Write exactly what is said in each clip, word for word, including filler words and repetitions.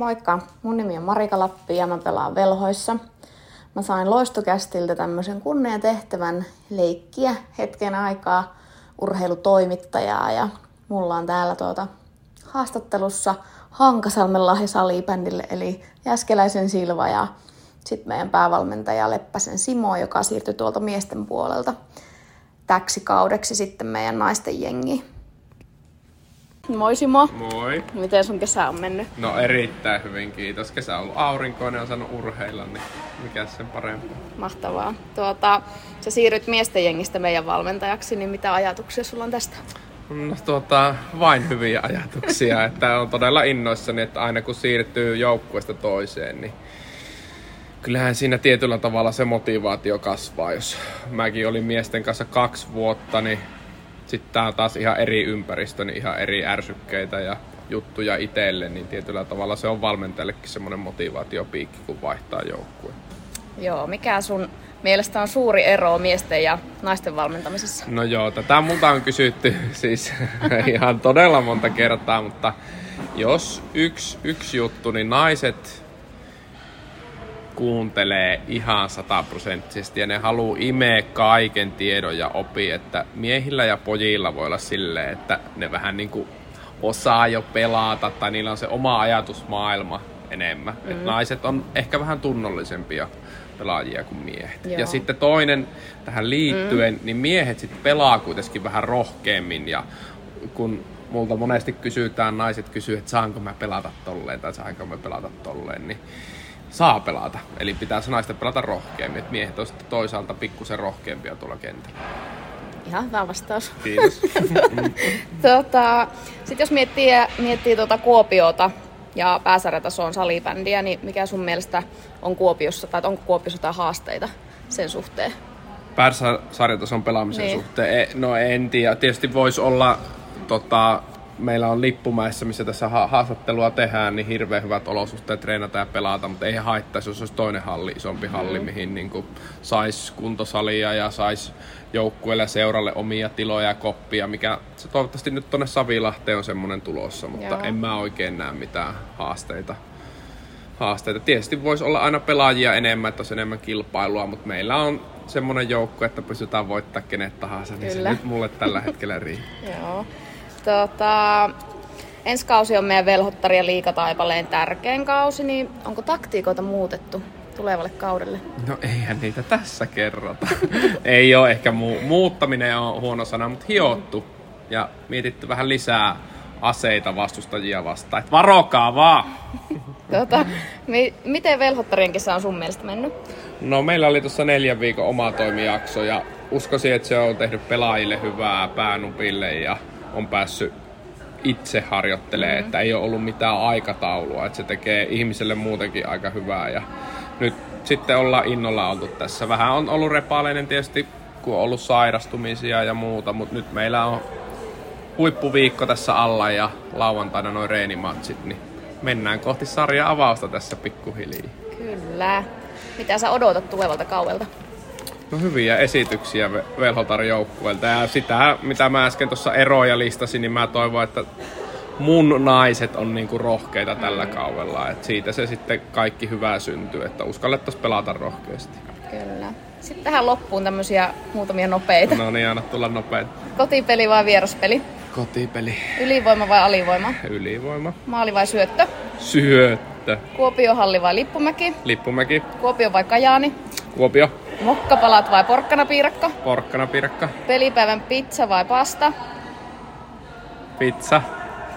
Moikka, mun nimi on Marika Lappi ja mä pelaan velhoissa. Mä sain Loistokästiltä tämmöisen kunniatehtävän leikkiä hetken aikaa urheilutoimittajaa ja mulla on täällä tuota haastattelussa Hankasalmenlahti salibändille eli Jäskeläisen Silva ja sitten meidän päävalmentaja Leppäsen Simo, joka siirtyi tuolta miesten puolelta täksi kaudeksi sitten meidän naisten jengiin. Moi Simo. Moi. Miten sun kesä on mennyt? No erittäin hyvin, kiitos. Kesä on ollut aurinkoinen, on saanut urheilla, niin mikä sen parempaa. Mahtavaa. Tuota, sä siirryt miesten jengistä meidän valmentajaksi, niin mitä ajatuksia sulla on tästä? No tuota, vain hyviä ajatuksia. Että on todella innoissani, että aina kun siirtyy joukkueesta toiseen, niin kyllähän siinä tietyllä tavalla se motivaatio kasvaa. Jos mäkin olin miesten kanssa kaksi vuotta, niin sitten tää on taas ihan eri ympäristö, niin ihan eri ärsykkeitä ja juttuja itselle, niin tietyllä tavalla se on valmentajallekin semmoinen motivaatiopiikki, kun vaihtaa joukkue. Joo, mikä sun mielestä on suuri ero miesten ja naisten valmentamisessa? No joo, tätä multa on kysytty siis ihan todella monta kertaa, mutta jos yksi, yksi juttu, niin naiset kuuntelee ihan sataprosenttisesti ja ne haluu imee kaiken tiedon ja opii, että miehillä ja pojilla voi olla silleen, että ne vähän niin kuin osaa jo pelata tai niillä on se oma ajatusmaailma enemmän. Mm. Et naiset on ehkä vähän tunnollisempia pelaajia kuin miehet. Joo. Ja sitten toinen tähän liittyen, mm. niin miehet sitten pelaa kuitenkin vähän rohkeammin ja kun multa monesti kysytään, naiset kysyy, että saanko mä pelata tolleen tai saanko mä pelata tolleen, niin saa pelata. Eli pitää naisten pelata rohkeammin. Et miehet on sitten toisaalta pikkusen rohkeampia tuolla kentällä. Ihan hyvä vastaus. Kiitos. tota, sitten jos miettii, miettii tuota Kuopiota ja pääsarjatasoon salibändiä, niin mikä sun mielestä on Kuopiossa, tai onko Kuopiossa jotain haasteita sen suhteen? Pääsarjatason pelaamisen niin. suhteen? No en tiedä. Tietysti voisi olla... Tota, meillä on Lippumäessä, missä tässä ha- haastattelua tehdään, niin hirveän hyvät olosuhteet treenata ja pelata, mutta ei haittaisi, jos olisi toinen halli, isompi halli, mm. mihin niin kuin saisi kuntosalia ja saisi joukkueelle ja seuralle omia tiloja ja koppia, mikä se toivottavasti nyt tuonne Savilahteen on semmoinen tulossa, mutta Joo. en mä oikein näe mitään haasteita. haasteita. Tietysti voisi olla aina pelaajia enemmän, että olisi enemmän kilpailua, mutta meillä on semmoinen joukko, että pystytään voittaa kenet tahansa, Kyllä. niin se nyt mulle tällä hetkellä riittää. Joo. Tota, ensi kausi on meidän Velhottari ja liigataipaleen tärkein kausi, niin onko taktiikoita muutettu tulevalle kaudelle? No eihän niitä tässä kerrota. Ei ole ehkä mu- muuttaminen on huono sana, mutta hiottu ja mietitty vähän lisää aseita vastustajia vastaan. Et varokaa vaan! tota, mi- miten Velhottarien kesä on sun mielestä mennyt? No meillä oli tuossa neljän viikon oma toimijakso ja uskoisin, että se on tehnyt pelaajille hyvää päänupille ja on päässyt itse harjoittelemaan, mm-hmm. että ei ole ollut mitään aikataulua, että se tekee ihmiselle muutenkin aika hyvää. Ja nyt sitten ollaan innolla oltu tässä. Vähän on ollut repaaleinen tietysti, kun on ollut sairastumisia ja muuta, mutta nyt meillä on huippuviikko tässä alla ja lauantaina noin reenimatsit, niin mennään kohti sarjan avausta tässä pikkuhiljaa. Kyllä. Mitä sä odotat tulevalta kaudelta? No hyviä esityksiä Velhotarin joukkueelta ja sitä, mitä mä äsken tuossa eroja listasin, niin mä toivon, että mun naiset on niinku rohkeita tällä mm. kaudella. Et siitä se sitten kaikki hyvää syntyy, että uskallettaisiin pelata rohkeasti. Kyllä. Sitten tähän loppuun tämmöisiä muutamia nopeita. No niin, anna tulla nopeita. Kotipeli vai vieraspeli? Kotipeli. Ylivoima vai alivoima? Ylivoima. Maali vai syöttö? Syöttö. Kuopiohalli vai Lippumäki? Lippumäki. Kuopio vai Kajaani? Kuopio. Mokkapalat vai porkkanapiirakka? Porkkanapiirakka. Pelipäivän pizza vai pasta? Pizza.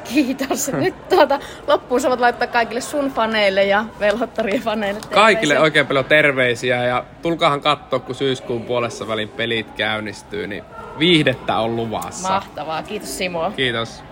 Kiitos. Nyt tuota loppuun sä voit laittaa kaikille sun faneille ja Velhottarien faneille terveisiä. Kaikille oikein paljon terveisiä ja tulkaahan katsoa, kun syyskuun puolessa välin pelit käynnistyy, niin viihdettä on luvassa. Mahtavaa. Kiitos Simo. Kiitos.